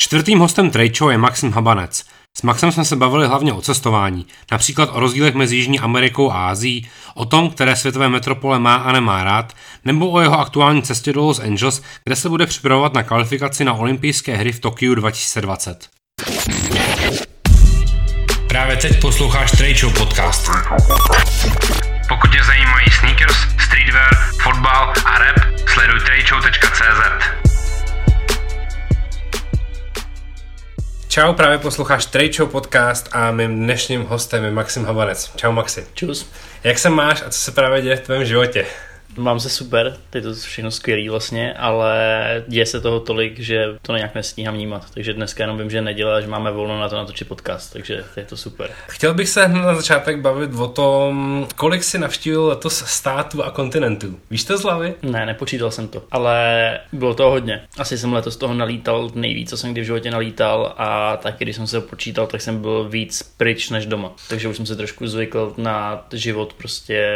Čtvrtým hostem Trade Show je Maxim Habanec. S Maxem jsme se bavili hlavně o cestování, například o rozdílech mezi Jižní Amerikou a Ázií, o tom, které světové metropole má a nemá rád, nebo o jeho aktuální cestě do Los Angeles, kde se bude připravovat na kvalifikaci na olympijské hry v Tokiu 2020. Právě teď posloucháš Trade Show podcast. Pokud tě zajímají sneakers, streetwear, fotbal a rap, sleduj tradeshow.cz. Čau, právě posloucháš Trade Show podcast a mým dnešním hostem je Maxim Habanec. Čau Maxi. Čus. Jak se máš a co se právě děje v tvém životě? Mám se super, teď to všechno skvělý vlastně, ale děje se toho tolik, že to nějak nestíhám vnímat, takže dneska jenom vím, že nedělá, že máme volno na to natočit podcast, takže je to super. Chtěl bych se na začátek bavit o tom, kolik jsi navštívil letos států a kontinentů. Víš to z hlavy? Ne, nepočítal jsem to, ale bylo toho hodně. Asi jsem letos toho nalítal nejvíc, co jsem kdy v životě nalítal, a taky když jsem se počítal, tak jsem byl víc pryč než doma, takže už jsem se trošku zvykl na život prostě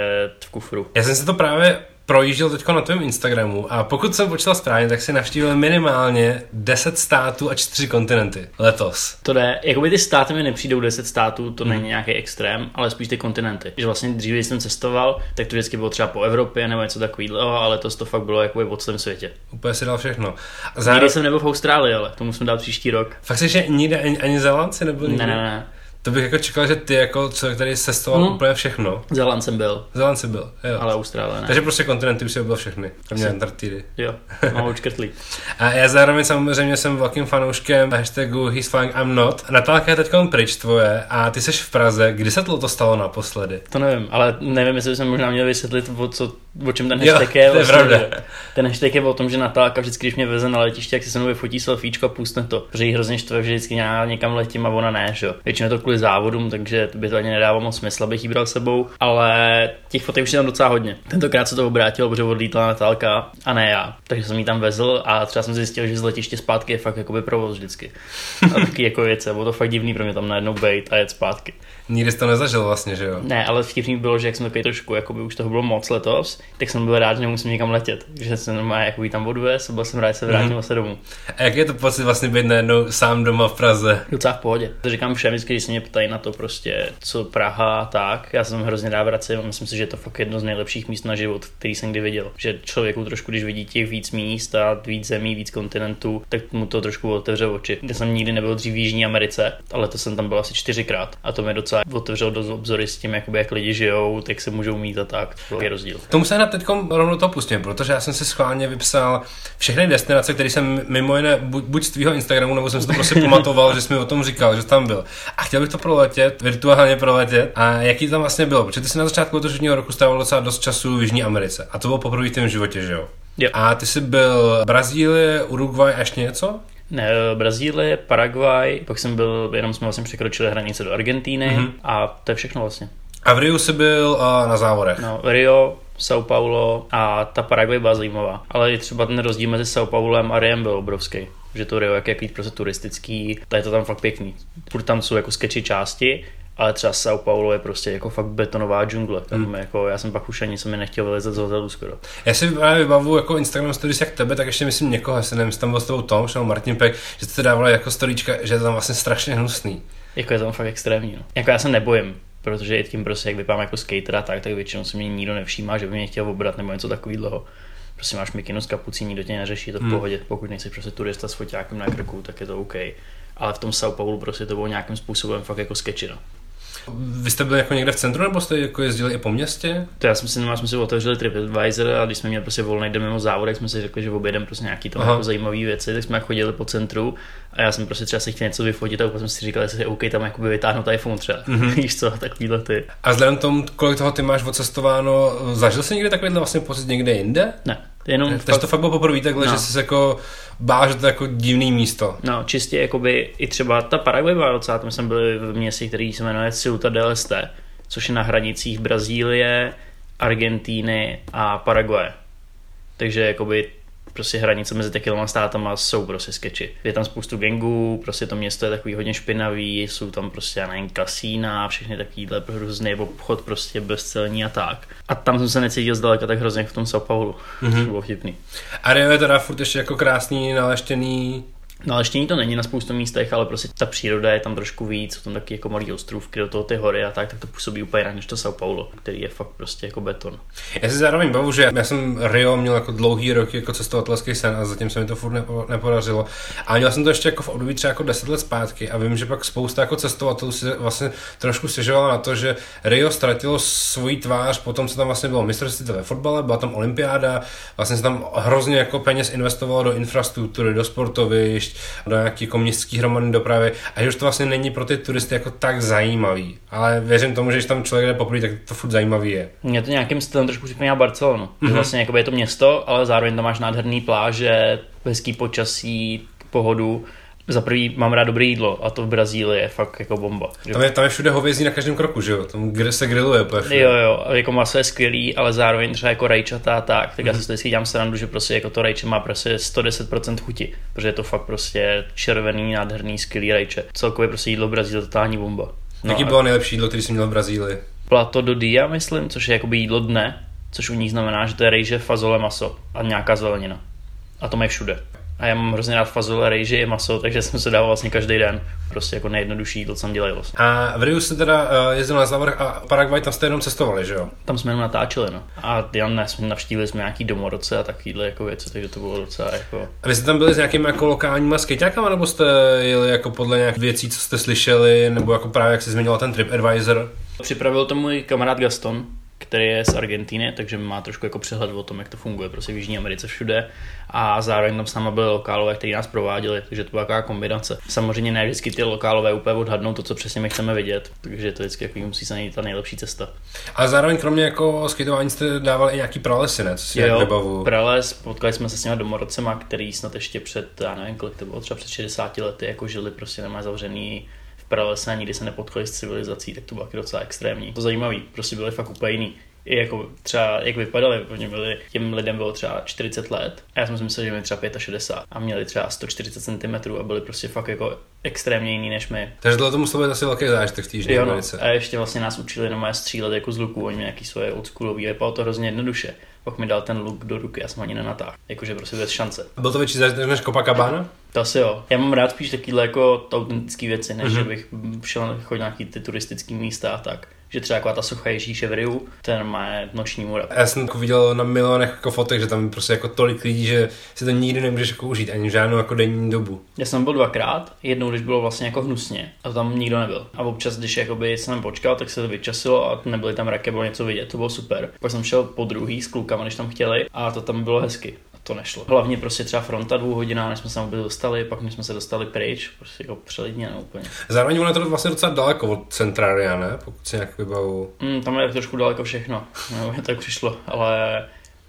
v kufru. Já jsem se to právě projížděl teďko na tvém Instagramu a pokud jsem počítal správně, tak si navštívil minimálně 10 států a 4 kontinenty letos. To jde, jakoby ty státy mi nepřijdou 10 států, to není nějaký extrém, ale spíš ty kontinenty. Že vlastně dříve, když jsem cestoval, tak to vždycky bylo třeba po Evropě nebo něco takového, ale letos to fakt bylo jakoby po celém světě. Úplně si dal všechno. Nikdy jsem nebyl v Austrálii, ale to musím dát příští rok. Fakt jsi, že nikde ani Zéland si nebyl? Ne. To bych jako čekal, že ty jako člověk tady cestoval úplně všechno. Zéland jsem byl. Jo. Ale Austrálie ne. Takže prostě kontinenty už si byl všechny. Kromě Antarktidy. Jo, mám odškrtlý. A já zároveň samozřejmě jsem velkým fanouškem hashtagu He's Flying I'm Not. Natálka je teďka pryč tvoje a ty jsi v Praze. Kdy se to stalo naposledy? To nevím, ale nevím, jestli jsem možná měl vysvětlit, o čem ten hashtag je. Jo, to je pravda. Ten hashtag je o tom, že Natálka vždycky, když mě veze na letiště, jak se mnou vyfotí selfiečko a pustne to. Protože jí hrozně štve, že vždycky někam letím a ona ne, že jo. Většinou to závodům, takže by to ani nedávalo moc smysl, abych jí bral sebou, ale těch fotek už je tam docela hodně. Tentokrát se to obrátilo, protože odlítla Natálka a ne já, takže jsem jí tam vezl a třeba jsem zjistil, že z letiště zpátky je fakt jakoby provoz vždycky. A taky jako věce, bylo to fakt divný pro mě tam najednou bejt a jet zpátky. Nikdy jsi to nezažil vlastně, že jo? Ne, ale vtipný bylo, že jak jsem takový trošku, jakoby už toho bylo moc letos, tak jsem byl rád, že nemusím nikam letět, že jsem normálně jakoby tam odvez, byl jsem rád, že se vrátím se domů. A jak je to pocit vlastně být najednou sám doma v Praze? Docela v pohodě. To říkám všem, když se mě ptají na to prostě, co Praha a tak. Já jsem hrozně rád vracím a myslím si, že je to fakt jedno z nejlepších míst na život, který jsem kdy viděl. Že člověku trošku, když vidí těch víc míst a víc zemí, víc kontinentů, tak mu to trošku otevře oči. Já jsem nikdy nebyl dřív v Jižní Americe, ale to jsem tam byl asi 4krát a to mě docela otevřelo do obzory s tím, jakoby, jak lidi žijou, jak se můžou mít a tak. To je rozdíl. Tomu se hned teďkom rovnou to pustím, protože já jsem si schválně vypsal všechny destinace, které jsem mimo jiné buď z tvýho Instagramu, nebo jsem si to prostě pamatoval, že jsi mi o tom říkal, že tam byl. A chtěl bych to proletět, virtuálně proletět. A jaký tam vlastně bylo? Protože ty jsi na začátku letošního roku strávil docela dost času v Jižní Americe. A to bylo poprvé v tém životě, že jo? Yep. A ty jsi byl Brazílie, Uruguay a ještě něco? Ne, Brazílie, Paraguaj, pak jsem byl, jenom jsme vlastně překročili hranice do Argentíny a to je všechno vlastně. A v Riu jsi byl na závodech? No, Rio, São Paulo a ta Paraguay byla zajímavá. Ale třeba ten rozdíl mezi São Paulem a Riem byl obrovský. Že to Rio, jak je prostě turistický, tak je to tam fakt pěkný. Furt tam jsou jako sketchy části, ale třeba São Paulo je prostě jako fakt betonová džungle. Jako, já jsem pak už ani se mi nechtěl vylezat z hotelu skoro. Já si vybavu jako Instagram stories jak tebe, tak ještě myslím někoho, jestli nevím, jestli tam byl s tebou Tom, nebo Martin Peck, že jste dávali jako storíčka, že je tam vlastně strašně hnusný. Jako je tam fakt extrémní. No. Jako já se nebojím, protože i tím prostě jak vypadám jako skater a tak většinou se mě nikdo nevšímá, že by mě chtěl obrat nebo něco takového. Prostě máš mikinu s kapucí, nikdo tě neřeší, je to v pohodě. Pokud nejsi prostě turista s foťákem na krku, tak je to OK. Ale v tom São Paulo prostě to bylo nějakým způsobem fakt jako skečina. Vy jste byli jako někde v centru, nebo jste jako jezdili i po městě? To já jsme si otevřeli TripAdvisor a když jsme měli prostě volný den mimo závodek, jsme si řekli, že objedeme prostě nějaký tam jako zajímavé věci, tak jsme chodili po centru a já jsem prostě třeba si chtěl něco vyfotit a pak jsem si říkal, jestli je OK tam jakoby vytáhnout iPhone třeba, víš co, takovýhle ty. A vzhledem k tomu, kolik toho ty máš odcestováno, zažil jsi někdy takovýhle vlastně pocit někde jinde? Ne. Takže to fakt bylo poprvé takhle, že jsi jako bál, že to je jako divný místo. No, čistě jakoby i třeba ta Paraguay byla docela, tam jsme byli v městě, který se jmenuje Ciuta del Este, což je na hranicích Brazílie, Argentíny a Paraguaje. Takže jakoby prostě hranice mezi těma státama jsou prostě sketchy. Je tam spoustu gangů, prostě to město je takový hodně špinavý, jsou tam prostě, já nevím, kasína, všechny takovýhle hrozný obchod prostě bezcelní a tak. A tam jsem se necítil zdaleka tak hrozně v tom São Paulu. To bylo vtipný. A Rio je teda furt ještě jako krásný, naleštěný. No ale štění to není na spoustu místech, ale prostě ta příroda je tam trošku víc, jsou tam taky jako malý ostrůvky, do toho ty hory a tak to působí úplně jinak než to São Paulo, který je fakt prostě jako beton. Já si zároveň bavu, že já jsem Rio měl jako dlouhý roky jako cestovatelský sen a zatím se mi to furt nepodařilo. A měl jsem to ještě jako v období třeba jako 10 let zpátky a vím, že pak spousta jako cestovatelů si vlastně trošku stěžovala na to, že Rio ztratilo svoji tvář, potom se tam vlastně bylo mistrovství ve fotbale, byla tam olympiáda, vlastně se tam hrozně jako peněz investovalo do infrastruktury, do sportovišť, do nějaký městský hromadné dopravy a že už to vlastně není pro ty turisty jako tak zajímavý, ale věřím tomu, že když tam člověk jde poprvé, tak to furt zajímavý je. Mě to nějakým stylem trošku připomíná Barcelonu, že vlastně jakoby je to město, ale zároveň tam máš nádherný pláže, hezký počasí, pohodu. Za prvý mám rád dobré jídlo a to v Brazílii je fakt jako bomba. Tam je všude hovězí na každém kroku, že jo? Tam kde se grilluje plešně. Jo, jako maso je skvělý, ale zároveň třeba jako rajčata a tak já se vždycky dělám srandu, že prostě jako to rajče má prostě 110% chuti, protože je to fakt prostě červený, nádherný, skvělý rajče. Celkově prostě jídlo v Brazílii totální bomba. Jaký bylo nejlepší jídlo, který jsi měl v Brazílii? Plato do dia, myslím, což je jakoby jídlo dne, což u nich znamená, že to je rajče, fazole, maso a nějaká zelenina. A to mají všude. A já mám hrozně rád fazole, rejži i maso, takže jsem se dával vlastně každý den. Prostě jako nejjednodušší jídlo, co jsem dělal. Vlastně. A v Riu jste teda jezdil na závrch a Paraguaj tam jste jenom cestovali, že jo? Tam jsme jenom natáčeli, no. A navštívili jsme nějaký domorodce a takovýhle jako věci, takže to bylo docela jako... A vy jste tam byli s nějakými jako lokálníma skejťákama, nebo jste jeli jako podle nějakých věcí, co jste slyšeli, nebo jako právě jak jsi zmiňoval ten TripAdvisor? Připravil to můj kamarád Gaston, který je z Argentíny, takže má trošku jako přehled o tom, jak to funguje prostě v Jižní Americe všude. A zároveň tam s náma byly lokálové, kteří nás prováděli, takže to byla taková kombinace. Samozřejmě ne vždycky ty lokálové úplně odhadnou to, co přesně my chceme vidět, takže to vždycky jako musí se najít ta nejlepší cesta. A zároveň kromě jako skateování jste dávali i nějaký pralesy, ne? Jo, prales, potkali jsme se s těma domorodcema, který snad ještě před, já nevím kolik to bylo, třeba před 60 lety jako žili, prostě nemá zavřený pralese, nikdy se nepotkali s civilizací, tak to bylo docela extrémní. To zajímavý, prostě byli fakt úplně jiný. I jako třeba, jak vypadali, byli, těm lidem bylo třeba 40 let a já jsem si myslel, že měli třeba 65 a měli třeba 140 cm a byli prostě fakt jako extrémně jiný než my. Takže tohle to muselo být asi velký zážitek v té Jižní Americe. A ještě vlastně nás učili normálně střílet jako z luku, oni měli nějaký svoje oldschoolový, vypadalo to hrozně jednoduše. Pak mi dal ten luk do ruky, já jsem ani nenatáhl, jakože prostě bez šance. Byl to větší zážitek než Copacabana? To asi jo. Já mám rád spíš takové jako autentické věci, než že bych šel chodil na nějaký ty turistické místa a tak. Že třeba jako ta socha Ježíše v Riu, ten má noční můra. Já jsem jako viděl na milionech jako fotek, že tam prostě jako tolik lidí, že si to nikdy nemůžeš jako užít ani v žádnou jako denní dobu. Já jsem byl dvakrát, jednou když bylo vlastně jako hnusně a tam nikdo nebyl. A občas, když jakoby jsem počkal, tak se to vyčasilo a nebyly tam raky, bylo něco vidět, to bylo super. Pak jsem šel po druhý s klukama, když tam chtěli a to tam bylo hezky. To nešlo. Hlavně prostě třeba fronta dvouhodiná, než jsme se vůbec dostali, pak než jsme se dostali pryč, prostě jako přelidněno úplně. Zároveň ono je to vlastně docela daleko od centrária, ne? Pokud si nějak vybavu. Tam je trošku daleko všechno, no, tak přišlo, ale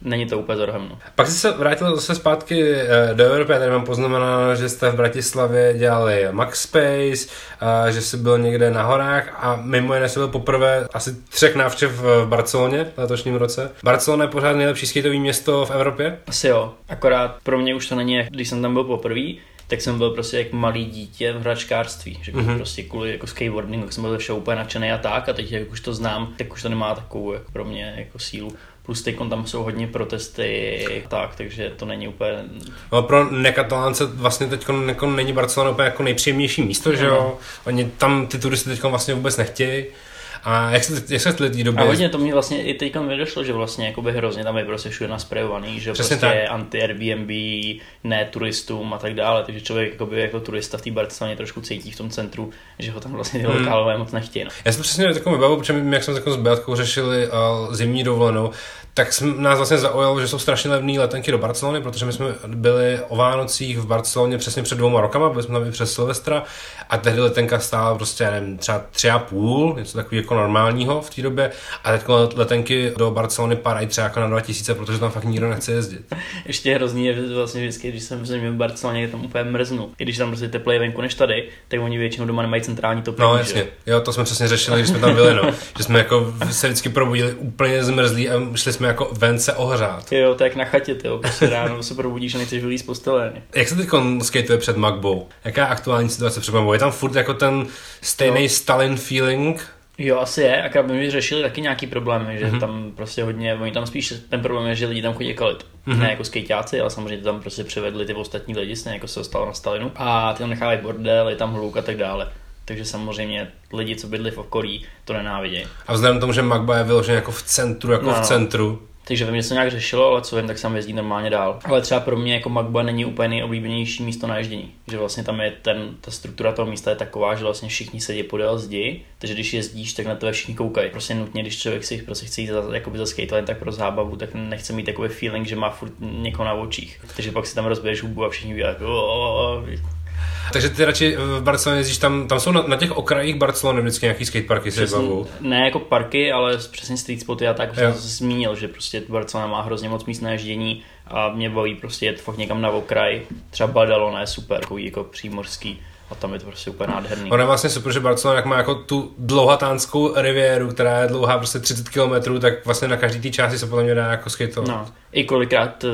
není to úplně zrovna. Pak jsi se vrátil zase zpátky do Evropy, tady mám poznamenáno, že jste v Bratislavě dělali Max Space, že jsi byl někde na horách a mimo jiné jsi byl poprvé asi 3 návštěv v Barceloně v letošním roce. Barcelona je pořád nejlepší skateové město v Evropě? Asi jo, akorát pro mě už to není, když jsem tam byl poprvé, tak jsem byl prostě jak malý dítě v hračkářství, že prostě kvůli jako skateboardingu jsem byl ze všeho úplně nadšený a tak a teď jak už to znám, tak už to nemá takovou jako pro mě jako sílu. Plus teď tam jsou hodně protesty, tak, takže to není úplně... No, pro nekatalánce vlastně teď není Barcelona úplně jako nejpříjemnější místo, že jo? Oni tam ty turisty teď vlastně vůbec nechtějí. A jak se ty lidi době... A hodně to mě vlastně i teďka vydošlo, že vlastně jakoby hrozně tam je prostě všude nasprejovaný, že přesně prostě je anti-Airbnb, ne turistům a tak dále, takže člověk jakoby jako turista v té Barceloně trošku cítí v tom centru, že ho tam vlastně ty lokálové moc nechtějí. No. Já jsem přesně takovou vybavu, protože my, jak jsme s Beatkou řešili zimní dovolenou, tak nás vlastně zaujalo, že jsou strašně levné letenky do Barcelony, protože my jsme byli o Vánocích v Barceloně přesně před 2 rokama, byli jsme tam i přes Silvestra a tehdy letenka stála prostě, nevím, třeba 3,5, něco takový jako normálního v té době a teď letenky do Barcelony padají třeba jako na 2000, protože tam fakt nikdo nechce jezdit. Ještě hrozný je vlastně vždycky, když jsem v Barceloně, tam úplně mrznu. I když tam prostě tepleji venku než tady, tak oni většinou doma nemají centrální topení. No jasně, jo, to jsme přesně řešili, když jsme tam byli, no. Že jsme jako se vždycky probudili úplně zmrzlí a šli jsme jako ven se ohřát. Jo, tak na chatě, jo, prostě ráno se probudíš a nechceš vylít z postele. Jak se teď skateuje před MACBou? Jaká aktuální situace před MACBou? Je tam furt jako ten stejný Stalin feeling? Jo, asi je, akorát by mi řešili taky nějaký problémy, že tam prostě hodně, oni tam spíš, ten problém je, že lidi tam chodí kalit, ne jako skejťáci, ale samozřejmě tam prostě převedli ty ostatní lidi, ne jako se dostalo na Stalinu a ty tam nechávají bordel, je tam hluk a tak dále. Takže samozřejmě lidi, co bydli v okolí, to nenávidějí. A vzhledem k tomu, že MACBA je vyložený jako v centru, jako no. v centru. Takže ve mně se nějak řešilo, ale co vím, tak sám jezdí normálně dál. Ale třeba pro mě jako MACBA není úplně nejoblíbenější místo na ježdění. Že vlastně tam je ta struktura toho místa je taková, že vlastně všichni sedí podél zdi, takže když jezdíš, tak na tebe všichni koukají. Prostě nutně, když člověk si prostě chce jít za skateline, tak pro zábavu, tak nechce mít takový feeling, že má furt někoho na očích. Takže pak si tam rozbiješ hubu a všichni dělají. Takže ty radši v Barceloně jezdíš, tam jsou na těch okrajích Barcelony vždycky nějaký skateparky se zbavou. Ne jako parky, ale přesně street spoty a tak jsem zmínil, že prostě Barcelona má hrozně moc míst na ježdění a mě baví prostě jet fakt někam na okraj. Třeba Badalona je super, jako přímořský. A tam je to prostě úplně nádherný. Ono je vlastně super, že Barcelona jak má jako tu dlouhatánskou riviéru, která je dlouhá prostě 30 km, tak vlastně na každý té části se podle mě dá jako skateovat. No, i kolikrát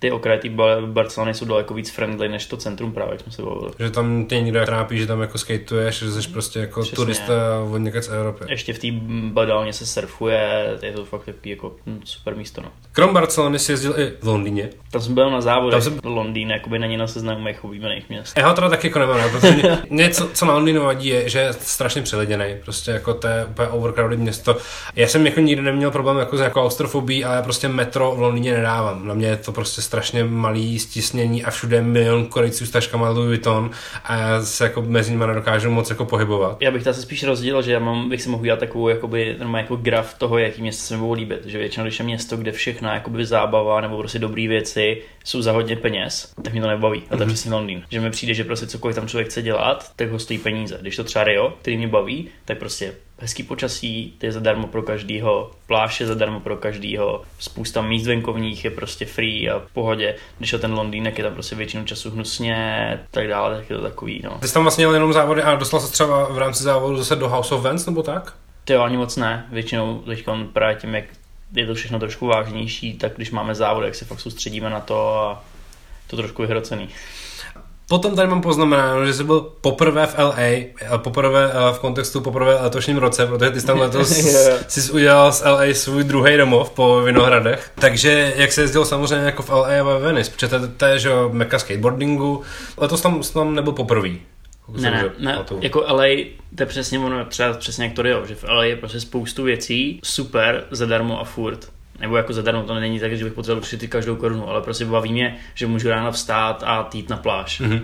ty okraje Barcelony jsou daleko víc friendly než to centrum právě, jak jsme se bavili. Že tam tě někdo trápí, že tam jako skatuješ, že jsi prostě jako přesně. turista od někud z Evropy. Ještě v té Badalně se surfuje, je to fakt jako super místo. No. Krom Barcelony jsi jezdil i v Londýně. Tam jsem byl na závodech. Londýn jakoby není na seznamu mých oblíbených měst. Já ho teda taky jako nemám, protože něco, co na Londýnu vadí, je, že je strašně přelidněný. Prostě jako to je úplně overcrowded město. Já jsem jako nikdy neměl problém jako s nějakou austrofobií, ale já prostě metro v Londýně nedávám. Na mě je to prostě strašně malý stisnění a všude milion Korejců s taškama Louis Vuitton a já se jako mezi nimi nedokážu moc jako pohybovat. Já bych to asi spíš rozdělil, že bych si mohl dělat takovou jakoby, jako graf toho, jaký město se mi budou líbit, že většinou když je město, kde všechna jakoby zábava nebo prostě dobrý věci jsou za hodně peněz, tak mě to nebaví. A to je přesně Londýn. Že mi přijde, že prostě cokoliv tam člověk chce dělat, tak ho stojí peníze. Když to třeba Rio, který mě baví, tak prostě hezký počasí, to je zadarmo pro každýho, pláž je zadarmo pro každýho, spousta míst venkovních je prostě free a v pohodě, když je ten Londýnek, je tam prostě většinu času hnusně, tak dále, tak je to takový, no. Ty jsi tam vlastně jel jenom závody a dostal se třeba v rámci závodu zase do House of Vans nebo tak? Ty jo, ani moc ne, většinou teďka právě tím, jak je to všechno trošku vážnější, tak když máme závody, jak se fakt soustředíme na to a to trošku vyhrocený. Potom tady mám poznamenáno, že jsi byl poprvé v LA, poprvé v kontextu poprvé letošním roce, protože ty jsi tam letos jsi udělal z LA svůj druhý domov po Vinohradech. Takže jak se jezdil samozřejmě jako v LA a ve Venice, protože to je že meka skateboardingu, letos tam nebyl poprvý. Ne, jako LA, to je přesně ono, třeba přesně jak to Rio, že v LA je prostě spoustu věcí, super, zadarmo a furt. Nebo jako zadarmo, to není tak, že bych potřeboval přijít každou korunu, ale prostě baví mě, že můžu ráno vstát a jít na pláž. Mm-hmm.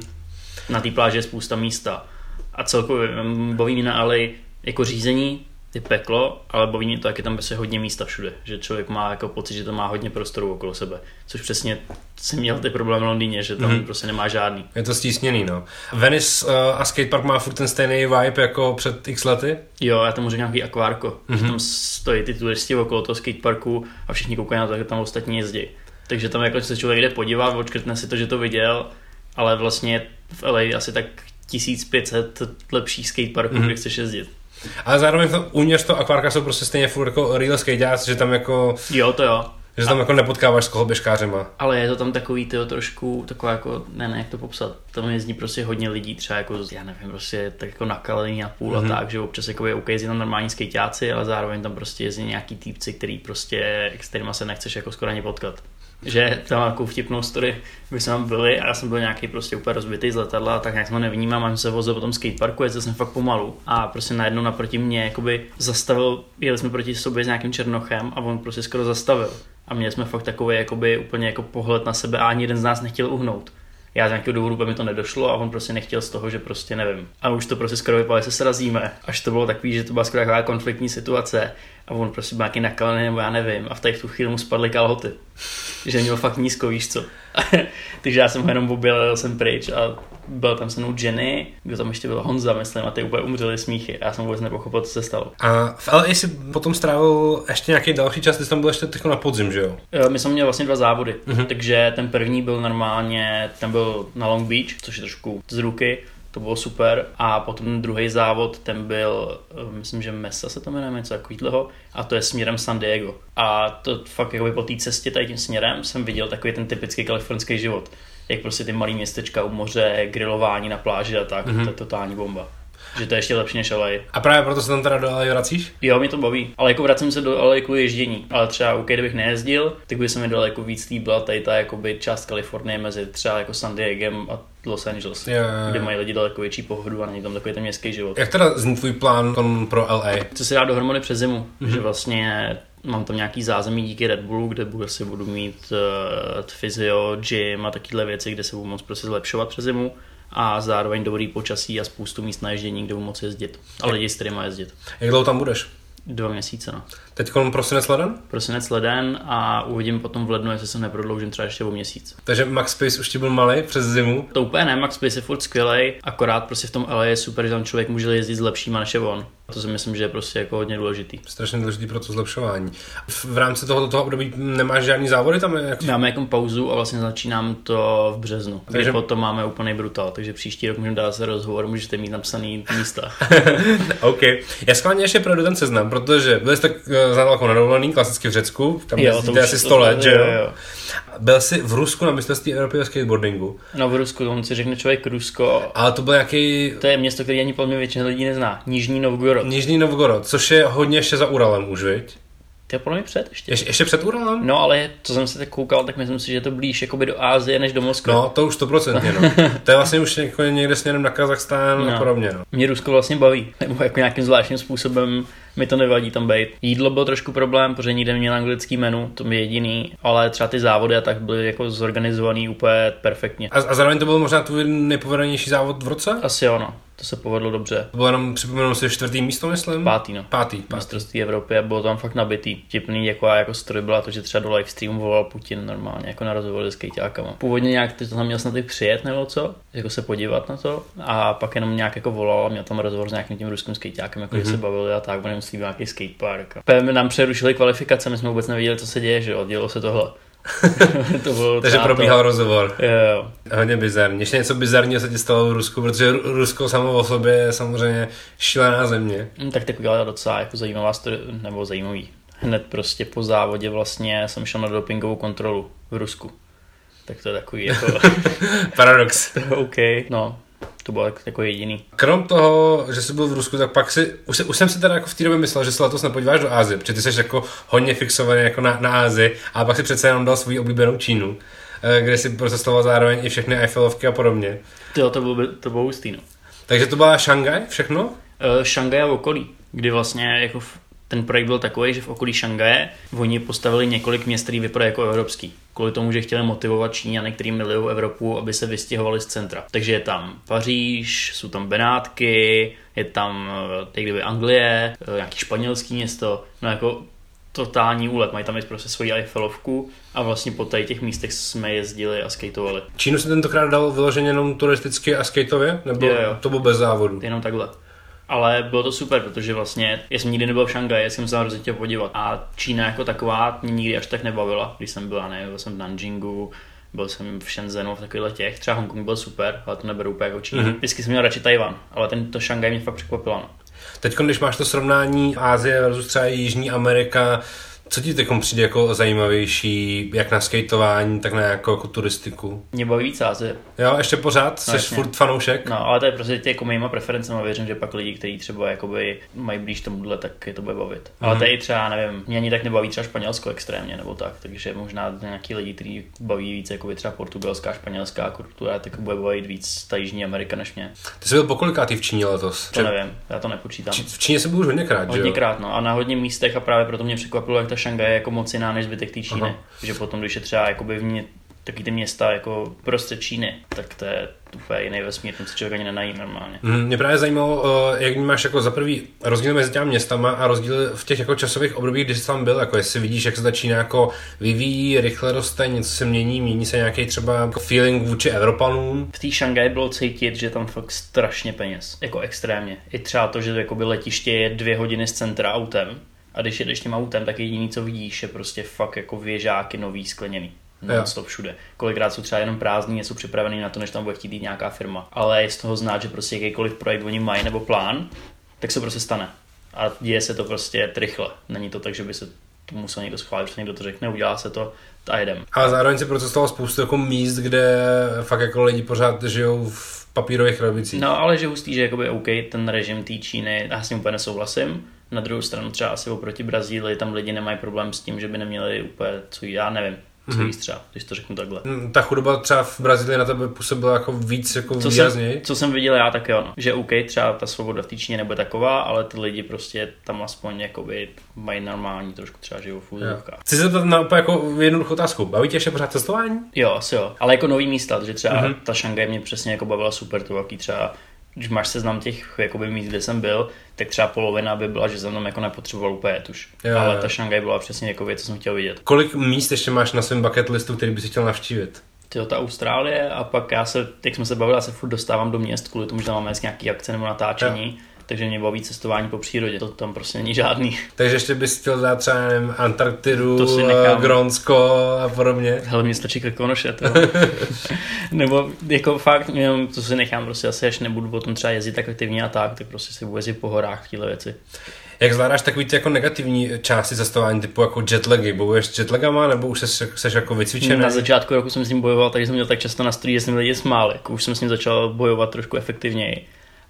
Na té pláži je spousta místa. A celkově baví mě na alej jako řízení, je peklo, ale baví mě to, jak je tam prostě hodně místa všude. Že člověk má jako pocit, že to má hodně prostoru okolo sebe. Což přesně jsem měl ty problém v Londýně, že tam prostě nemá žádný. Je to stísněný, no. Venice a skatepark má furt ten stejný vibe jako před x lety? Jo, já tomu řeknu nějaký akvárko. Že tam stojí ty turisti okolo toho skateparku a všichni koukají na to, jak tam ostatní jezdí. Takže tam jako se člověk jde podívat, odškrtne si to, že to viděl, ale vlastně v LA asi tak 1500 lepších skateparků, kde chceš jezdit. Ale zároveň uvnitř toho akvárka jsou prostě stejně furt jako real skateáci, že tam jako... Jo, to jo. Že tam jako nepotkáváš s koloběžkářema. Ale je to tam takový tyjo trošku, taková jako, ne, jak to popsat. Tam jezdí prostě hodně lidí, třeba jako, já nevím, prostě tak jako nakalený na půl a tak, že občas jako je OK, jezdí tam normální skateáci, ale zároveň tam prostě jezdí nějaký týpci, který prostě, s kterýma se nechceš jako skoro ani potkat. Že tam mám takovou vtipnou story, my jsme tam byli a já jsem byl nějaký prostě úplně rozbitý z letadla, tak nějak jsem ho nevnímám a jsem se vozil po tom skateparku, jezdil jsem fakt pomalu a prostě najednou naproti mě jakoby zastavil, jeli jsme proti sobě s nějakým černochem a on prostě skoro zastavil a měli jsme fakt takový jakoby úplně jako pohled na sebe a ani jeden z nás nechtěl uhnout. Já z nějakého důvodu mi to nedošlo a on prostě nechtěl z toho, že prostě nevím. A už to prostě skoro vypadalo, že se srazíme. Až to bylo takový, že to byla skoro taková konfliktní situace a on prostě byl nějaký nakalený nebo já nevím. A v tu chvíli mu spadly kalhoty. Že měl fakt nízko, víš co. Takže já jsem ho jenom objel, jsem pryč a byl tam se mnou Jenny, kdo tam ještě byl Honza, myslím, a ty úplně umřeli smíchy. A já jsem vůbec nepochopil, co se stalo. A v LA si potom strávil ještě nějaký další čas, ty jsi tam byl ještě na podzim, že jo? My jsme měli vlastně dva závody, takže ten první byl normálně, ten byl na Long Beach, což je trošku z ruky, to bylo super. A potom druhý závod, ten byl, myslím, že Mesa se tam jmenuje, něco takového, a to je směrem San Diego. A to fakt jakoby po té cestě tady tím směrem jsem viděl takový ten typický kalifornský život. Jak prostě ty malý městečka u moře, grilování na pláži a tak, to je totální bomba. Že to je ještě lepší než LA. A právě proto se tam teda do LA vracíš? Jo, mě to baví. Ale jako vracím se do LA kvůli ježdění. Ale třeba OK, kdybych nejezdil, tak by se mi daleko víc líbila tady ta jakoby část Kalifornie mezi třeba jako San Diegem a Los Angeles, kde mají lidi daleko větší pohodu a není tam takový ten městský život. Jak teda zní tvůj plán pro LA? Co se dá dohromady přes zimu, že vlastně mám tam nějaký zázemí díky Red Bullu, kde si budu mít physio, gym a takové věci, kde se budu moct prostě zlepšovat přes zimu. A zároveň dobrý počasí a spoustu míst na ježdění, kde budu moci jezdit. A lidi, s kterými jezdit. Jak dlouho tam budeš? 2 měsíce, no. Teď kolem prosinec leden? Prosinec leden a uvidím potom v lednu, jestli se neprodloužím třeba ještě o měsíc. Takže Max Space už ti byl malej přes zimu? To úplně ne, Max Space je furt skvělej, akorát prostě v tom LA je super, že tam člověk může jezdit s lepšíma než je on. A to si myslím, že je prostě jako hodně důležitý. Strašně důležitý pro to zlepšování. V rámci toho období nemáš žádný závody tam? Máme jako pauzu a vlastně začínám to v březnu. Takže potom máme úplný brutál, takže příští rok můžeme dát se rozhovor, můžete mít napsaný místa. OK. Já skvělně ještě projdu ten seznam, protože byl jsi tak Natálkou na dovolený, klasicky v Řecku, tam jezdíte asi 100 let, že jo. Byl jsi v Rusku na mistrovství Evropy o skateboardingu? No v Rusku, on si řekne člověk Rusko. Ale to byl nějaký... To je město, který ani podle mě většina lidí nezná. Nižní Novgorod, což je hodně ještě za Uralem už, viď? To je podle mě před ještě. Ještě před Uralem? No ale co jsem se tak koukal, tak myslím si, že je to blíž jakoby do Ázie než do Moskvy. No to už 100%, no. To je vlastně už někde směrem na Kazachstán a podobně, no. Mě Rusko vlastně baví, nebo jako nějakým zvláštním způsobem mi to nevadí tam být. Jídlo bylo trošku problém, protože nikde neměl anglický menu, to je jediný, ale třeba ty závody a tak byly jako zorganizovaný úplně perfektně. A zároveň to byl možná tvůj nejpovedenější závod v roce? Asi ano. To se povedlo dobře. To bylo jenom, připomenu si, 4. místo, myslím? 5. no. 5. Mistrovství Evropy a bylo tam fakt nabitý. Tipný jako story byla to, že třeba do livestreamu volal Putin normálně, jako na rozhovor s kejťákama. Původně nějak to tam měl snad i přijet nebo co, jako se podívat na to a pak jenom nějak jako volal a měl tam rozhovor s nějakým tím ruským skejťákem, jako že se bavili a tak, on jim slíbil nějaký skatepark. Nám přerušili kvalifikace, my jsme vůbec nevěděli, co se děje, že oddělo se tohle. Takže probíhal rozhovor. Jo. Hodně bizarní. Ještě něco bizarního se ti stalo v Rusku, protože Rusko samo o sobě je samozřejmě šílená země. Tak taková docela jako zajímavá story, nebo zajímavý. Hned prostě po závodě vlastně jsem šel na dopingovou kontrolu v Rusku. Tak to je takový jako... Paradox. OK. No. To bylo jako jediný. Krom toho, že jsi byl v Rusku, tak pak si, už jsem si teda jako v té době myslel, že se letos nepodíváš do Ázie, protože ty jsi jako hodně fixovaný jako na Ázii, a pak si přece jenom dal svou oblíbenou Čínu, kde si procestoval zároveň i všechny Eiffelovky a podobně. Jo, to bylo hustý, no. Takže to byla Šanghaj všechno? Šanghaj a okolí, kdy vlastně jako ten projekt byl takový, že v okolí Šanghaje oni postavili několik měst, který vypadají jako evropský. Kvůli tomu, že chtěli motivovat Číňany, který milují Evropu, aby se vystěhovali z centra. Takže je tam Paříž, jsou tam Benátky, je tam kdyby Anglie, nějaký španělský město, no jako totální úlet, mají tam i prostě svoji Eiffelovku a vlastně po tady těch místech jsme jezdili a skateovali. Čínu se tentokrát dal vyloženě jenom turisticky a skateově? Nebo jo. To bylo bez závodu? Jenom takhle. Ale bylo to super, protože vlastně, já jsem nikdy nebyl v Šanghaji, jsem se tam hrozně chtěl podívat. A Čína jako taková mě nikdy až tak nebavila, když jsem byl, byl jsem v Nanjingu, byl jsem v Shenzhenu, v takovýchhle těch. Třeba Hongkong byl super, ale to neberu úplně jako Čínu. Vždycky jsem měl radši Tajvan, ale to Šanghaj mě fakt překvapilo. No. Teď, když máš to srovnání Asie versus třeba Jižní Amerika, co ti teď přijde jako zajímavější, jak na skateování, tak na jako turistiku? Mě baví víc Ázie. Jo, ještě pořád? Jsi furt fanoušek? No, ale to je prostě jako mýma preferencema, věřím, že pak lidi, kteří třeba jakoby mají blíž tomuhle, tak je to bude bavit. Ale to je třeba, nevím, mě ani tak nebaví třeba Španělsko extrémně nebo tak, takže možná nějaký lidi, kteří baví víc jakoby třeba portugalská, španělská kultura, tak bude bavit víc ta Jižní Amerika než mě. Ty jsi byl pokolikátý v Číně letos? To nevím, já to nepočítám. V Číně se byl už hodněkrát, no, a na hodně místech a právě proto mě překvapilo, jak Šanghaj je jako moc jiná než zbytek té Číny, že potom, když je třeba jakoby taky ty města jako prostě Číny, tak to je úplně jiný vesmír, tam se člověk ani nenají normálně. Mě právě zajímalo, jak máš jako za prvý rozdíl mezi těmi městama a rozdíl v těch jako časových obdobích, když jsi tam byl, jako jestli vidíš, jak se ta Čína jako vyvíjí, rychle roste, něco se mění se nějaký třeba feeling vůči Evropanům. V té Šanghaji bylo cítit, že tam fakt strašně peněz, jako extrémně. I třeba to, že letiště je 2 hodiny z centra autem. A když jedeš tím autem, tak jediný, co vidíš, je prostě fakt jako věžáky nový, skleněný. Non-stop všude. Kolikrát jsou třeba jenom prázdný, nejsou připravený na to, než tam bude chtít jít nějaká firma. Ale je z toho znát, že prostě jakýkoliv projekt oni mají nebo plán, tak se prostě stane. A děje se to prostě rychle. Není to tak, že by se to musel někdo schválit, protože někdo to řekne, udělá se to a jedem. Ale zároveň se procestoval spoustu jako míst, kde fakt jako lidi pořád žijou v papírových krabicích. No, ale že hustý, že jakoby OK, ten režim té Číny, já s ním úplně nesouhlasím. Na druhou stranu třeba asi oproti Brazílii, tam lidi nemají problém s tím, že by neměli úplně co já nevím. Co jíst třeba, když to řeknu takhle. Ta chudoba třeba v Brazílii na tebe působila jako víc, jako výrazněji? Co jsem viděl já, tak jo. Že OK, třeba ta svoboda v Číně nebude taková, ale ty lidi prostě tam aspoň jakoby mají normální trošku třeba živou fůzovka. Chci se zeptat na úplně jako jednoduchou otázku. Baví tě ještě pořád cestování? Jo, asi jo. Ale jako nový místa, že třeba ta Šanghaj mě přesně jako bavila super, to jaký třeba... Když máš seznam těch jakoby, míst, kde jsem byl, tak třeba polovina by byla, že jsem tam jako nepotřeboval úplně tuž. Ale ta Šanghaj byla přesně jako věc, co jsem chtěl vidět. Kolik míst ještě máš na svém bucket listu, který bys chtěl navštívit? Tyjo, ta Austrálie a pak já se, jak jsme se bavili, já se furt dostávám do měst, kvůli tomu, že tam máme nějaký akce nebo natáčení. Jo. Takže mě baví cestování po přírodě, to tam prostě není žádný. Takže ještě bys chtěl dát třeba Antarktidu, Grónsko a podobně. Hele, mě stačí Krkonoše. Nebo jako fakt, to si nechám, prostě asi až nebudu potom třeba jezdit tak aktivně a tak prostě si budu jezdit po horách v těchto věci. Jak zvládáš takový ty jako negativní části cestování, typu jako jetlagy? Bojuješ s jetlagama, nebo už seš jako vycvičený? Na začátku roku jsem s ním bojoval, takže jsem měl tak často nastří, že jsem lidi smáli. Už jsem s ním začal bojovat trošku efektivněji.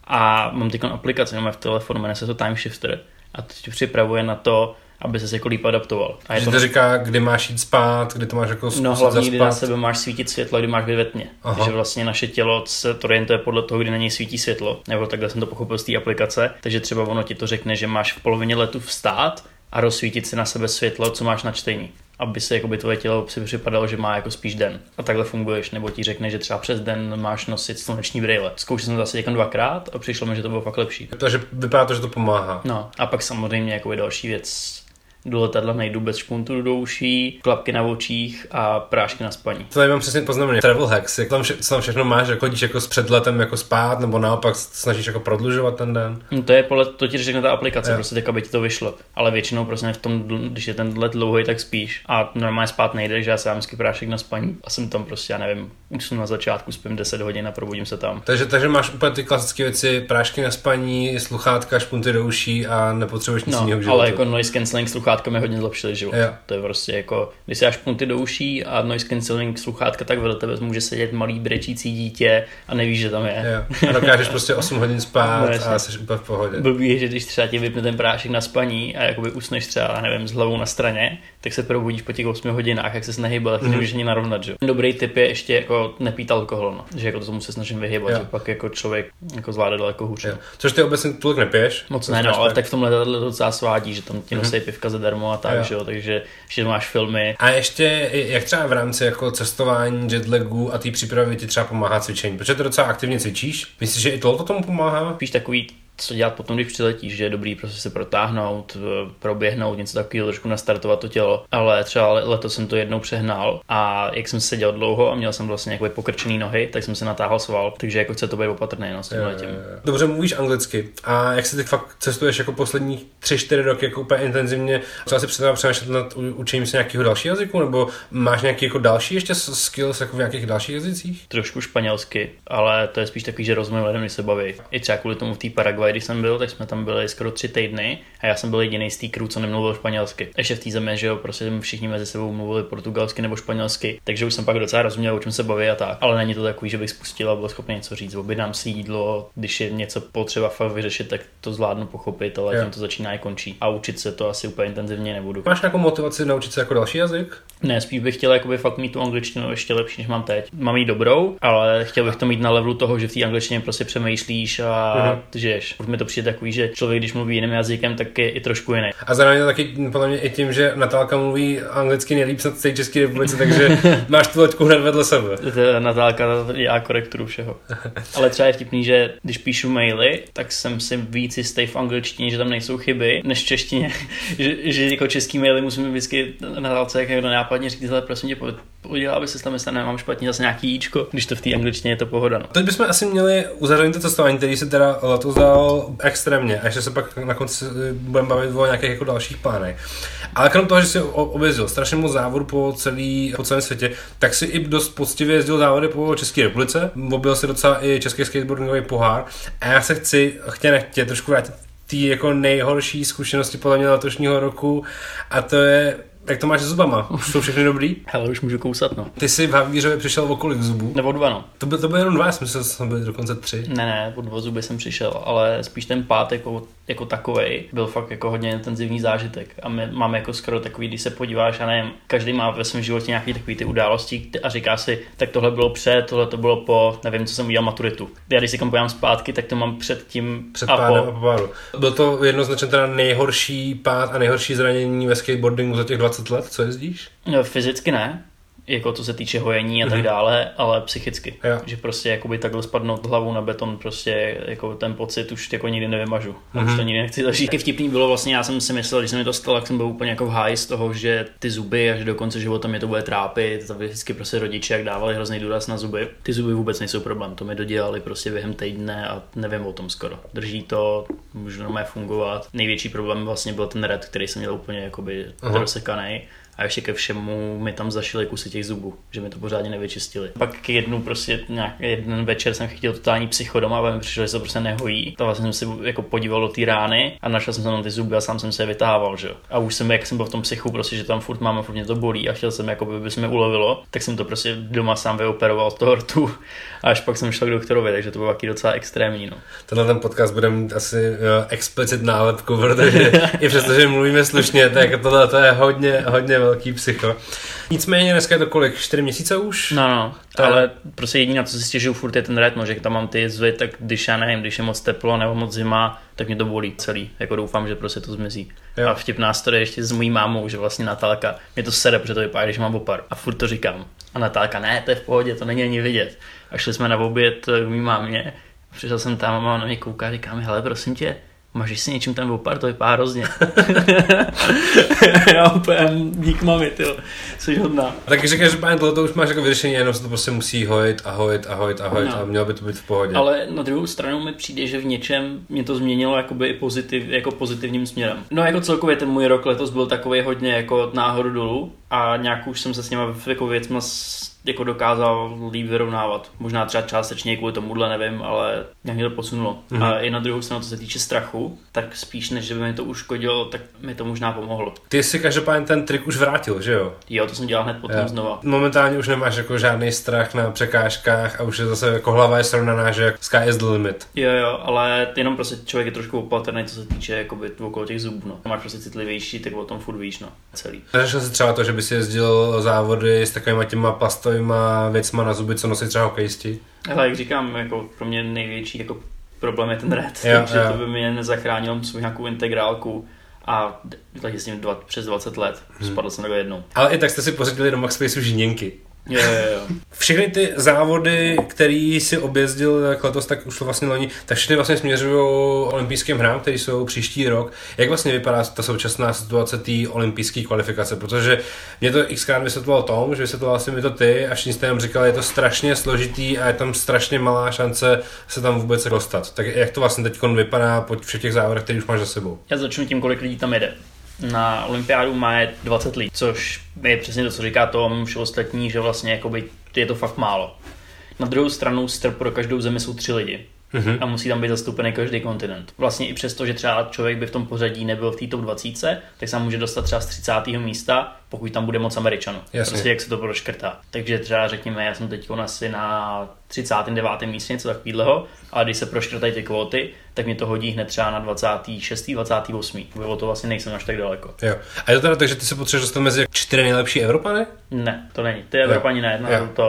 A mám teď aplikaci, mám v telefonu, jmenuje se to Time Shifter a to tě připravuje na to, aby ses jako líp adaptoval. A to říká, kdy máš jít spát, kdy to máš jako zkusit zaspat. No hlavně, kdy na sebe máš svítit světlo, kdy máš být ve tmě. Aha. Takže vlastně naše tělo se to orientuje podle toho, kdy na něj svítí světlo. Nebo takhle jsem to pochopil z té aplikace, takže třeba ono ti to řekne, že máš v polovině letu vstát a rozsvítit si na sebe světlo, co máš na čtení. Aby se jakoby tvoje tělo si připadalo, že má jako spíš den. A takhle funguješ, nebo ti řekne, že třeba přes den máš nosit sluneční brýle. Zkoušel jsem to asi dvakrát a přišlo mi, že to bylo fakt lepší. Takže vypadá to, že to pomáhá. No, a pak samozřejmě jakoby další věc. Do letadla nejdu bez špuntu do uší, klapky na očích a prášky na spaní. To tady mám přesně poznamené. Travel hacks, jak tam co tam všechno máš, jak chodíš jako s předletem jako spát, nebo naopak snažíš jako prodlužovat ten den? To je podle, to ti řekne ta aplikace, prostě tak, aby ti to vyšlo. Ale většinou prostě v tom, když je ten let dlouhý, tak spíš. A normálně spát nejde, že já si mám vždycky prášek na spaní a jsem tam prostě, já nevím, už jsem na začátku, spím 10 hodin a probudím se tam. Takže máš úplně ty klasické věci, prášky na spaní, sluchátka, špunty do uší a nepotřebuješ nic jiného v životě. Ale jako noise cancelling sluchátka mi hodně zlepšily život. Yeah. To je prostě jako, když si dáš punty do uší a noise cancelling sluchátka, tak vedle tebe může sedět malý brečící dítě a nevíš, že tam je. Yeah. A dokážeš prostě 8 hodin spát a jsi úplně v pohodě. Blbý je, že když třeba ti vypne ten prášek na spaní a jakoby usneš třeba, nevím, s hlavou na straně, tak se probudíš po těch 8 hodinách, jak se nehýbal, tak nemůžeš ani narovnat, že? Dobrý tip je ještě jako nepít alkohol, no. Že jako to tomu se snažím vyhýbat, že pak jako člověk jako zvládá daleko hůř. Yeah. Což ty obecně tolik nepiješ? Moc ne, ale tak v tom letadle docela svádí, že tam ti nosej pivka zadarmo a tak, že jo, takže ještě máš filmy. A ještě, jak třeba v rámci jako cestování, jetlagu a té přípravy ti třeba pomáhá cvičení, protože ty docela aktivně cvičíš, myslíš, že i tohle tomu pomáhá? Spíš takový, co dělat potom, když přiletíš, že je dobrý prostě se protáhnout, proběhnout, něco takového, trošku nastartovat to tělo, ale třeba letos jsem to jednou přehnal a jak jsem seděl dlouho a měl jsem vlastně jakoby pokrčený nohy, tak jsem se natáhl sval, takže jako chce to být opatrný, no, s tím letem. Dobře mluvíš anglicky a jak se teď fakt cestuješ jako poslední 3-4 roky jako úplně intenzivně, třeba si přemýšlet nad učením se nějakého dalšího jazyku, nebo máš nějaký jako další ještě skills jako v nějakých dalších jazycích? Trošku španělsky, ale to je spíš takový, že rozumím lidem, když se baví. I třeba kvůli tomu v té Paraguaj, když jsem byl, tak jsme tam byli skoro 3 týdny a já jsem byl jediný z té crew, co nemluvil španělsky. Ještě v té zemi, že jo, prostě všichni mezi sebou mluvili portugalsky nebo španělsky, takže už jsem pak docela rozuměl, o čem se baví a tak. Ale není to takový, že bych spustil a byl schopný něco říct, objednám si jídlo, když je něco potřeba fakt vyřešit, tak to zvládnu pochopit, ale tím to začíná a končí. A učit se to asi úplně intenzivně nebudu. Máš nějakou motivaci naučit se jako další jazyk? Ne, spíš bych chtěl jakoby fakt mít tu angličtinu ještě lepší, než mám teď. Mám jí dobrou, ale chtěl bych to mít na levelu toho, že v té angličtině prostě přemýšlíš a žiješ. Protože mi to přijde takový, že člověk, když mluví jiným jazykem, tak je i trošku jiný. A zároveň to taky podle mě i tím, že Natálka mluví anglicky nejlíp snad v té České republice, takže máš tu loďku hned vedle sebe. Natálka, já korekturu všeho. Ale třeba je vtipný, že když píšu maily, tak jsem si víc jistý v angličtině, že tam nejsou chyby, než v češtině. že jako český maily musím vždycky Natálce jak někdo nápadně říct, ale prosím tě, udělal by se tam, jestli nemám špatně zase nějaký jíčko, když to v té angličtině je to pohoda. No. Teď bychom asi měli uzavřít to cestování, který se teda letos dal extrémně, a ještě se pak na konci budeme bavit o nějakých jako dalších plánech. Ale krom toho, že jsi objezdil strašně moc závodu po celém světě, tak si i dost poctivě jezdil závody po České republice, objel si docela i český skateboardingový pohár a já se chtěl trošku vrátit ty jako nejhorší zkušenosti podle mě letošního roku a to je Jak to máš s zubama? Už jsou všechny dobrý? Hele, už můžu kousat, no. Ty jsi v Havířově přišel o kolik zubů? Nebo 2, no. To bylo jenom 2, já jsem myslel, že to byly dokonce 3. Ne, o 2 zuby jsem přišel, ale spíš ten pátek jako takovej byl fakt jako hodně intenzivní zážitek. A my máme jako skoro takový, když se podíváš, já nevím, každý má ve svém životě nějaký takový ty události a říká si, tak tohle bylo před, tohle to bylo po, nevím, co jsem udělal maturitu. Já když si kam pojám zpátky, tak to mám předtím a po. Byl to jednoznačně teda nejhorší pád a nejhorší zranění ve skateboardingu za těch 20 let, co jezdíš? No, fyzicky ne, jako to se týče hojení a tak dále, ale psychicky. Jo. Že prostě jakoby takhle spadnout hlavou na beton, prostě jako ten pocit už jako nikdy nevymažu. Už to nikdy nechci zažít. Taky vtipný bylo vlastně, já jsem si myslel, když se mi to stalo, jak jsem byl úplně jako v háji z toho, že ty zuby až do konce života mě to bude trápit. To vždycky prostě rodiče, jak dávali hrozný důraz na zuby. Ty zuby vůbec nejsou problém, to mi dodělali prostě během týdne a nevím o tom skoro. Drží to, můžu normálně fungovat. Největší problém vlastně byl ten red, který jsem měl úplně jakoby rozsekaný. A ještě ke všemu mi tam zašili kusy těch zubů, že mi to pořádně nevyčistili. Pak jeden večer jsem chytil totální psycho doma, ale mi přišlo, že se to prostě nehojí. To vlastně jsem si jako podíval do té rány a našel jsem tam ty zuby a sám jsem se je vytahával, že jo. A už jsem, jak jsem byl v tom psychu, prostě, že tam furt mám a furt mě to bolí a chtěl jsem, jakoby by se mě ulovilo, tak jsem to prostě doma sám vyoperoval z toho rtu a až pak jsem šel k doktorovi, takže to bylo taky docela extrémní. No. Tenhle ten podcast bude mít asi explicit nálepku, protože i přestože mluvíme slušně, tak tohle to je hodně velký psycho. Nicméně dneska je to kolik? 4 měsíce už? No, ale prostě jediné, na co si stěžuju furt je ten red, no, že tam mám ty jizvy, tak když já nevím, když je moc teplo nebo moc zima, tak mě to bolí celý. Jako doufám, že prostě to zmizí. Jo. A vtipná story ještě s mojí mámou, že vlastně Natálka mě to sere, protože to vypadá, když mám opar. A furt to říkám. A Natálka, ne, to je v pohodě, to není ani vidět. A šli jsme na oběd k mý mámě. Přišel jsem tam a máma na mě kouká, říká mi, hele, prosím tě, mažeš si něčím ten opar, to vypadá hrozně. Já úplně dík mami, tyjo, jsi hodná. A taky říkáš, že páně, tohle to už máš jako vyřešení, jenom se to prostě musí hojit no. A mělo by to být v pohodě. Ale na druhou stranu mi přijde, že v něčem mě to změnilo jakoby i jako pozitivním směrem. No jako celkově ten můj rok letos byl takový hodně jako náhodu dolů a nějak už jsem se s něma jako věcma jako dokázal líp vyrovnávat. Možná třeba částečně kvůli tomuhle, nevím, ale nějak mě to posunulo. A i na druhou stranu, co se týče strachu, tak spíš než by mi to uškodilo, tak mi to možná pomohlo. Ty jsi každopádně ten trik už vrátil, že jo? Jo, to jsem dělal hned potom znova. Momentálně už nemáš jako žádný strach na překážkách a už je zase jako hlava je srovnaná, že sky is the limit. Jo, ale jenom prostě člověk je trošku opatrný, co se týče jakoby okolo těch zubů, no. Máš prostě citlivější, tak o tom furt víš, no. Celý. Řešil jsi třeba to, že by si jezdil závody s takovýma těma plastovými věcma na zuby, co nosí třeba hokejisti. Ale jak říkám, jako pro mě největší jako problém je ten red, takže to by mě nezachránilo svou nějakou integrálku a taky s ním přes 20 let. Spadl jsem takhle jednou. Ale i tak jste si pořídili do Max Spaceu žíněnky. Jo. Všechny ty závody, který si objezdil letos, tak už vlastně loni, tak všechny vlastně směřují olympijským hrám, které jsou příští rok. Jak vlastně vypadá ta současná situace té olympijské kvalifikace? Protože mě to xkrát vysvětloval Tom, že vysvětloval si mi to ty a všichni jste nám říkali, je to strašně složitý a je tam strašně malá šance se tam vůbec dostat. Tak jak to vlastně teď vypadá po všech těch závodech, které už máš za sebou? Já začnu tím, kolik lidí tam jede. Na olympiádu má 20 lidí, což je přesně to, co říká Tom, vše ostatní, že vlastně jakoby, je to fakt málo. Na druhou stranu strp pro každou zemi jsou 3 lidi a musí tam být zastoupený každý kontinent. Vlastně i přesto, že třeba člověk by v tom pořadí nebyl v té top 20, tak se může dostat třeba z 30. místa, pokud tam bude moc Američanů. Prostě jak se to proškrtá. Takže třeba řekněme, já jsem teď asi na 39. místě, něco takového, ale když se proškrtají ty kvóty, tak mě to hodí hned třeba na 26. 28. Bylo to vlastně nejsem až tak daleko. Jo. A je to teda tak, že ty se potřebuješ dostat mezi 4 nejlepší Evropany? Ne, to není. Ty Evropani ne,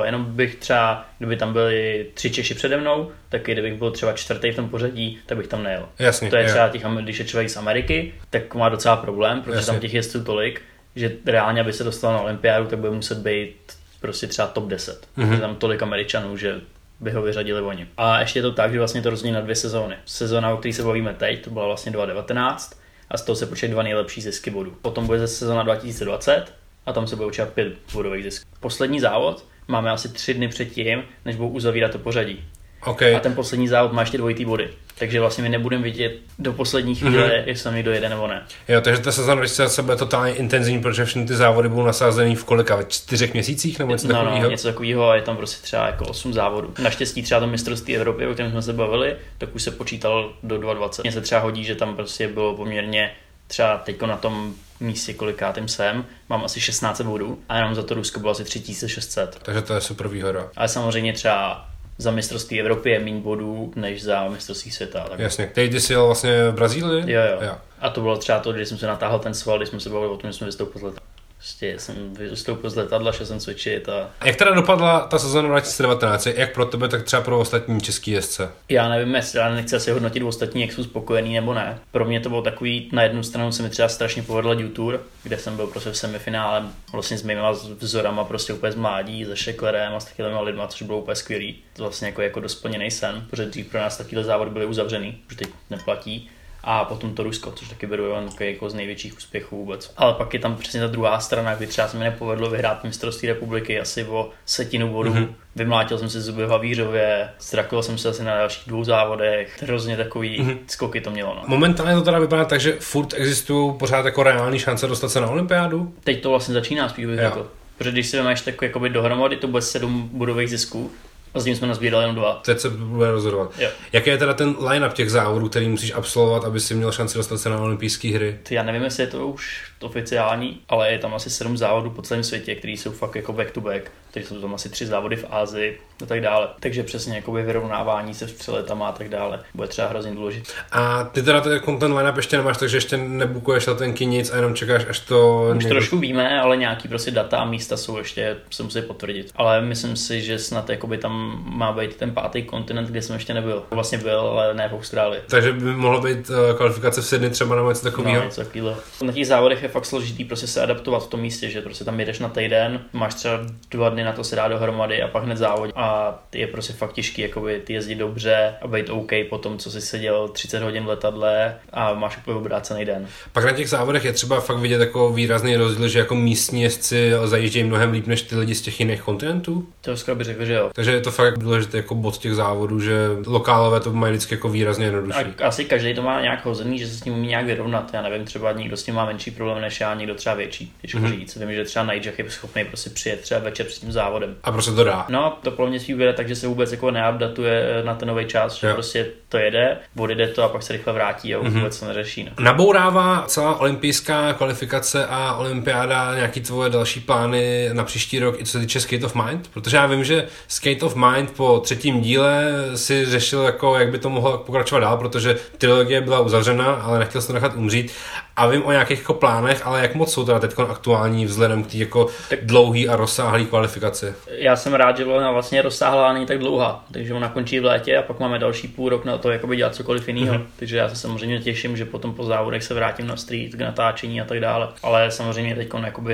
jenom bych třeba, kdyby tam byli 3 Češi přede mnou, tak kdybych byl třeba 4. v tom pořadí, tak bych tam nejel. Jasně, to je třeba těch, když je člověk z Ameriky, tak má docela problém, protože tam těch jezdců tolik, že reálně aby se dostal na olympiádu, tak bude muset být prostě třeba top 10. Je tam tolik Američanů, že by ho vyřadili oni. A ještě je to tak, že vlastně to rozdělí na 2 sezóny. Sezóna, o které se bavíme teď, to byla vlastně 2019 a z toho se počítají 2 nejlepší zisky bodů. Potom bude zase sezóna 2020 a tam se bude určitě 5 bodových zisků. Poslední závod máme asi 3 dny předtím, než budou uzavírat to pořadí. Okay. A ten poslední závod má ještě 2 body. Takže vlastně my nebudeme vidět do poslední chvíle, jestli tam někdo jede nebo ne. Jo, takže ta sezóna bude totálně intenzivní, protože všechny ty závody budou nasázený v kolika? Ve 4 měsících nebo něco takového? No, něco takového a je tam prostě třeba jako 8 závodů. Naštěstí třeba to mistrovství Evropy, o kterém jsme se bavili, tak už se počítalo do 2020. Mně se třeba hodí, že tam prostě bylo poměrně třeba teďko na tom místě, kolikátým jsem, mám asi 16 bodů a jenom za to Rusko bylo asi 3600. Takže to je super výhoda. Ale samozřejmě třeba za mistrovství Evropy je méně bodů, než za mistrovství světa. Tak... Jasně. Teď jsi jel vlastně v Brazílii? Jo. A to bylo třeba to, když jsem se natáhl ten sval, když jsme se bavili o tom, že jsme vystoupili z letadla. Prostě jsem vystoupil z letadla, šel jsem cvičit a... Jak teda dopadla ta sezóna 2019? Jak pro tebe, tak třeba pro ostatní český jezdce? Já nevím, já nechci asi hodnotit ostatní, jak jsou spokojený nebo ne. Pro mě to bylo takový, na jednu stranu se mi třeba strašně povedla Dew Tour, kde jsem byl prostě v semifinále vlastně s mýma vzorama, prostě úplně z mládí, se Šeklerem a s takovými lidmi, což bylo úplně skvělý. Vlastně jako dosplněný sen, protože dřív pro nás takovýhle závod byly uzavřený, protože teď neplatí. A potom to Rusko, což taky beru jako z největších úspěchů vůbec. Ale pak je tam přesně ta druhá strana, kdy třeba se mi nepovedlo vyhrát mistrovství republiky asi o setinu bodů. Mm-hmm. Vymlátil jsem se zuby v Havířově, ztrakil jsem se asi na dalších 2 závodech, hrozně takový skoky to mělo. No. Momentálně to teda vypadá tak, že furt existují pořád jako reální šance dostat se na olympiádu? Teď to vlastně začíná spíš bych řekl. Protože když si vymáš tak jakoby dohromady, to bude 7 bodových zisků. A s ním jsme nazbírali jenom 2. Teď se bude rozhodovat. Jo. Jaký je teda ten line-up těch závodů, který musíš absolvovat, aby si měl šanci dostat se na olympijské hry? Já nevím, jestli je to už oficiální, ale je tam asi 7 závodů po celém světě, které jsou fakt jako back-to-back. Takže jsou tam asi 3 závody v Ázii a tak dále. Takže přesně jakoby vyrovnávání se přeletama a tak dále. Bude třeba hrozně důležité. A ty teda ten line-up ještě nemáš, takže ještě nebukuješ letenky nic a jenom čekáš, až to... Už trošku víme, ale nějaký prostě data a místa jsou ještě, se musí potvrdit. Ale myslím si, že snad jakoby tam má být ten 5. kontinent, kde jsem ještě nebyl. Vlastně byl, ale ne v Austrálii. Takže by mohlo být kvalifikace v Sydney třeba nebo něco takového? No, něco takového. Na těch závodech je fakt složitý prostě se adaptovat v tom místě, že prostě tam jedeš na týden, máš třeba 2 dny na to se dá dohromady a pak hned závod. A je prostě fakt těžký jakoby ty jezdit dobře a být OK po tom, co jsi seděl 30 hodin v letadle a máš úplně obrácený den. Pak na těch závodech je třeba fakt vidět jako výrazný rozdíl, že jako místní jezdci zajíždějí mnohem líp než ty lidi z těch jiných kontinentů. To skoro bych řekl, že jo. Takže je to fakt důležité jako bod těch závodů, že lokálové to mají vždycky jako výrazně jednodušší. Asi každý to má nějak hozený, že se s ním umí nějak vyrovnat. Já nevím, třeba někdo s tím má menší problém než já, někdo třeba větší. Těžko říct. Vím, že třeba Najjach je schopný prostě přijet třeba večer před tím závodem. A prostě to dá. No, to podle mě spíš bude tak, že se vůbec jako neupdatuje na ten nový čas, že prostě to jede, odjede to a pak se rychle vrátí a vůbec to neřeší. No. Nabourává celá olympijská kvalifikace a olympiáda nějaký tvoje další plány na příští rok, i co se týče Skate of Mind, protože já vím, že Skate of Mind po 3. díle si řešil, jako, jak by to mohlo pokračovat dál, protože trilogie byla uzavřena, ale nechtěl jsem to nechat umřít. A vím o nějakých jako plánech, ale jak moc jsou teda teď aktuální vzhledem k té jako dlouhý a rozsáhlý kvalifikaci? Já jsem rád, že ona vlastně rozsáhlá není tak dlouhá, takže ona končí v létě a pak máme další půl rok na to jakoby dělat cokoliv jiného. Takže já se samozřejmě těším, že potom po závodech se vrátím na street, k natáčení a tak dále. Ale samozřejmě teď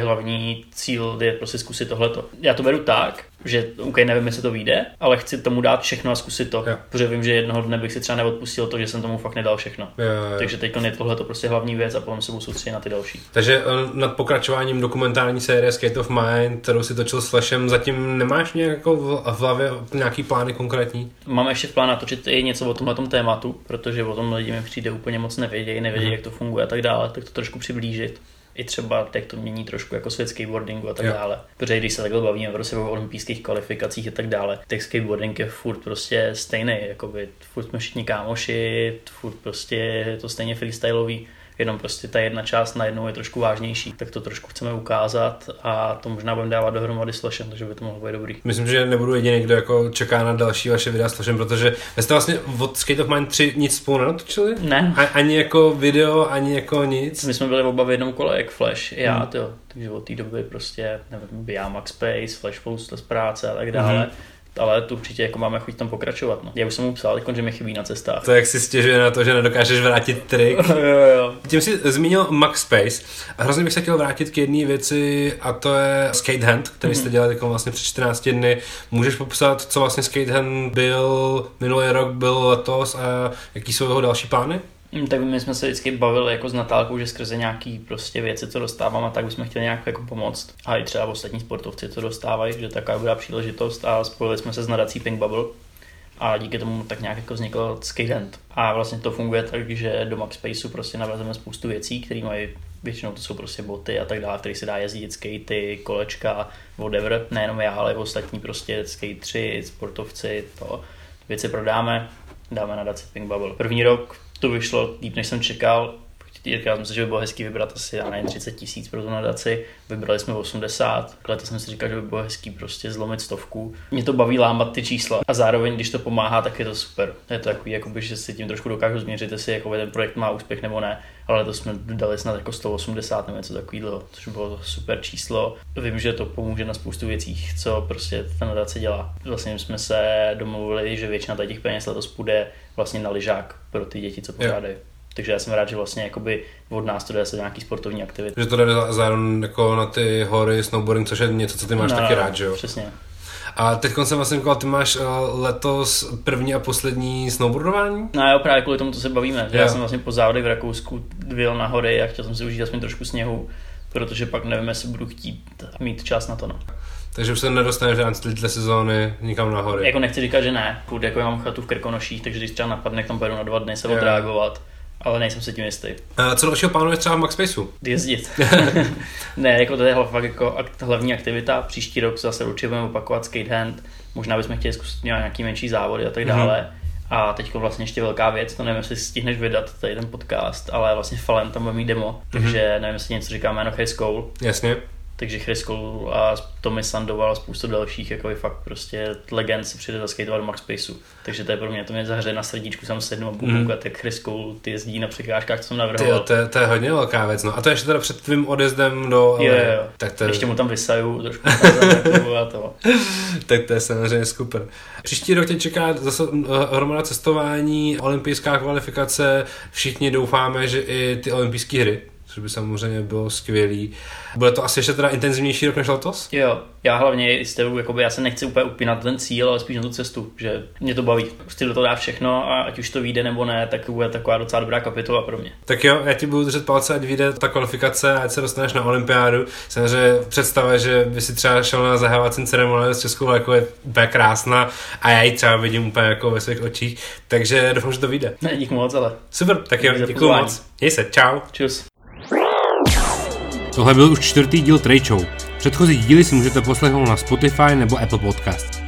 hlavní cíl je prostě zkusit tohleto. Já to beru tak, že OK, nevím, jestli to vyjde, ale chci tomu dát všechno a zkusit to, protože vím, že jednoho dne bych si třeba neodpustil to, že jsem tomu fakt nedal všechno. Jo. Takže teď je tohle to prostě hlavní věc a potom se budu soustředit na ty další. Takže nad pokračováním dokumentární série Skate of Mind, kterou si točil s Flashem, zatím nemáš nějakou v hlavě nějaký plány konkrétní? Mám ještě v plánu natočit i něco o tomhle tématu, protože o tom lidi mi přijde úplně moc nevědějí, jak to funguje a tak dále, tak to trošku přiblížit. I třeba jak to mění trošku jako svět skateboardingu a tak dále. Protože když se takhle bavíme prostě o olympijských kvalifikacích a tak dále, tak skateboarding je furt prostě stejný, jakoby furt jsme všichni kámoši, furt prostě je to stejně freestylový, jenom prostě ta jedna část najednou je trošku vážnější, tak to trošku chceme ukázat a to možná budeme dávat dohromady s Lashem, takže by to mohlo být dobrý. Myslím, že nebudu jediný, kdo jako čeká na další vaše videa s Lashem, protože vy jste vlastně od Skate of Mind 3 nic spolu nenatočili? Ne. Ani jako video, ani jako nic? My jsme byli oba v jednom kole, jak Flash i já, takže od té doby prostě, nevím, já Max Space, Flash plus z práce a tak dále. Ale to určitě jako máme chuť tam pokračovat. No. Já už jsem mu psal, že mi chybí na cestách. To jak si stěžuje na to, že nedokážeš vrátit trik. Jo. Tím si zmínil Max Space. A hrozně bych se chtěl vrátit k jedné věci a to je Skatehand, který jste dělali jako vlastně před 14 dny. Můžeš popsat, co vlastně Skatehand byl minulý rok, byl letos a jaký jsou jeho další plány? Tak my jsme se vždycky bavili jako s Natálkou, že skrze nějaký prostě věci, co dostáváme, tak bychom chtěli nějak jako pomoct. A i třeba ostatní sportovci, co dostávají, že taková bude příležitost a spojili jsme se s nadací Pink Bubble. A díky tomu tak nějak jako vznikl Skatehand. A vlastně to funguje tak, že do Maxpaceu prostě navrazíme spoustu věcí, které mají, většinou to jsou prostě boty a tak dále, které se dá jezdit, skatey, kolečka, whatever. Nejenom já, ale i ostatní prostě skatři, sportovci, to věci prodáme, dáme nadaci Pink Bubble. První rok to vyšlo líp, než jsem čekal. já jsem si, že by bylo hezký vybrat asi, já nevím, 30 000 pro tu nadaci, vybrali jsme 80, letos jsem si říkal, že by bylo hezký prostě zlomit 100. Mě to baví lámat ty čísla a zároveň, když to pomáhá, tak je to super. Je to takový, jakoby, že si tím trošku dokážu změřit, jestli jako ten projekt má úspěch nebo ne, ale letos jsme dali snad jako 180 nebo něco takového, což bylo super číslo. Vím, že to pomůže na spoustu věcích, co prostě ta nadace dělá. Vlastně jsme se domluvili, že většina těch peněz letos půjde vlastně na lyžák pro ty děti, co pořádají. Takže já jsem rád, že vlastně jakoby od nás to jde se nějaký sportovní aktivity. Že to jde zároveň jako na ty hory, snowboarding, což je něco, co ty máš taky rád, že jo? Přesně. A teď jsem vlastně říkal, ty máš letos první a poslední snowboardování? No jo, právě kvůli tomu to se bavíme. Já jsem vlastně po závodech v Rakousku vyjel na hory a chtěl jsem si užít aspoň trošku sněhu, protože pak nevím, jestli budu chtít mít čas na to, no. Takže už se nedostaneš v rámci této sezóny nikam na hory. Jako nechci říkat, že ne. Kud, jako já mám chatu v Krkonoších, takže když třeba napadne, tam pojedu na 2 dny se odreagovat. Ale nejsem se tím jistý. A co dalšího plánuješ třeba v Max Spaceu? Jezdit. Ne, jako to je fakt jako hlavní aktivita. Příští rok zase určitě budeme opakovat Skatehand. Možná bychom chtěli zkusit nějaký menší závody a tak dále. A teď vlastně ještě velká věc, to nevím, jestli stihneš vydat tady ten podcast, ale vlastně Fallen tam bude mít demo, takže nevím, jestli něco říká jméno Chris Cole. Jasně. Takže Chris Cole a Tommy Sandoval a spoustu dalších, jako fakt prostě legend si přijde zaskatovat do Max Spaceu. Takže to je pro mě, to mě zahřeje na srdíčku, jsem sednu a budu koukat, jak Chris Cole ty jezdí na překážkách, co jsem navrhoval. To je hodně velká věc, no. A to ještě teda před tvým odjezdem do... Jo. Tak to je... Ještě mu tam vysaju trošku a to. Tak to je samozřejmě super. Příští rok tě čeká zase hromada cestování, olympijská kvalifikace, všichni doufáme, že i ty olympijské hry. Což by samozřejmě bylo skvělý. Bude to asi ještě teda intenzivnější rok než letos? Jo, já hlavně i s tebou, jakoby, já se nechci úplně upínat ten cíl, ale spíš na tu cestu, že mě to baví. Prostě do toho dá všechno a ať už to vyjde nebo ne, tak bude taková docela dobrá kapitola pro mě. Tak jo, já ti budu držet palce, ať vyjde ta kvalifikace, ať se dostaneš na olympiádu. Samozřejmě představa, že by si třeba šel na zahájovacím ceremonii s českou vlajkou, je úplně krásná a já ji třeba vidím úplně jako ve svých očích, takže doufám, že to vyjde. Dík moc, ale. Super, tak jo, děkuji moc. Měj se, čau. Čus. Tohle byl už 4. díl Trade Show. Předchozí díly si můžete poslechnout na Spotify nebo Apple Podcast.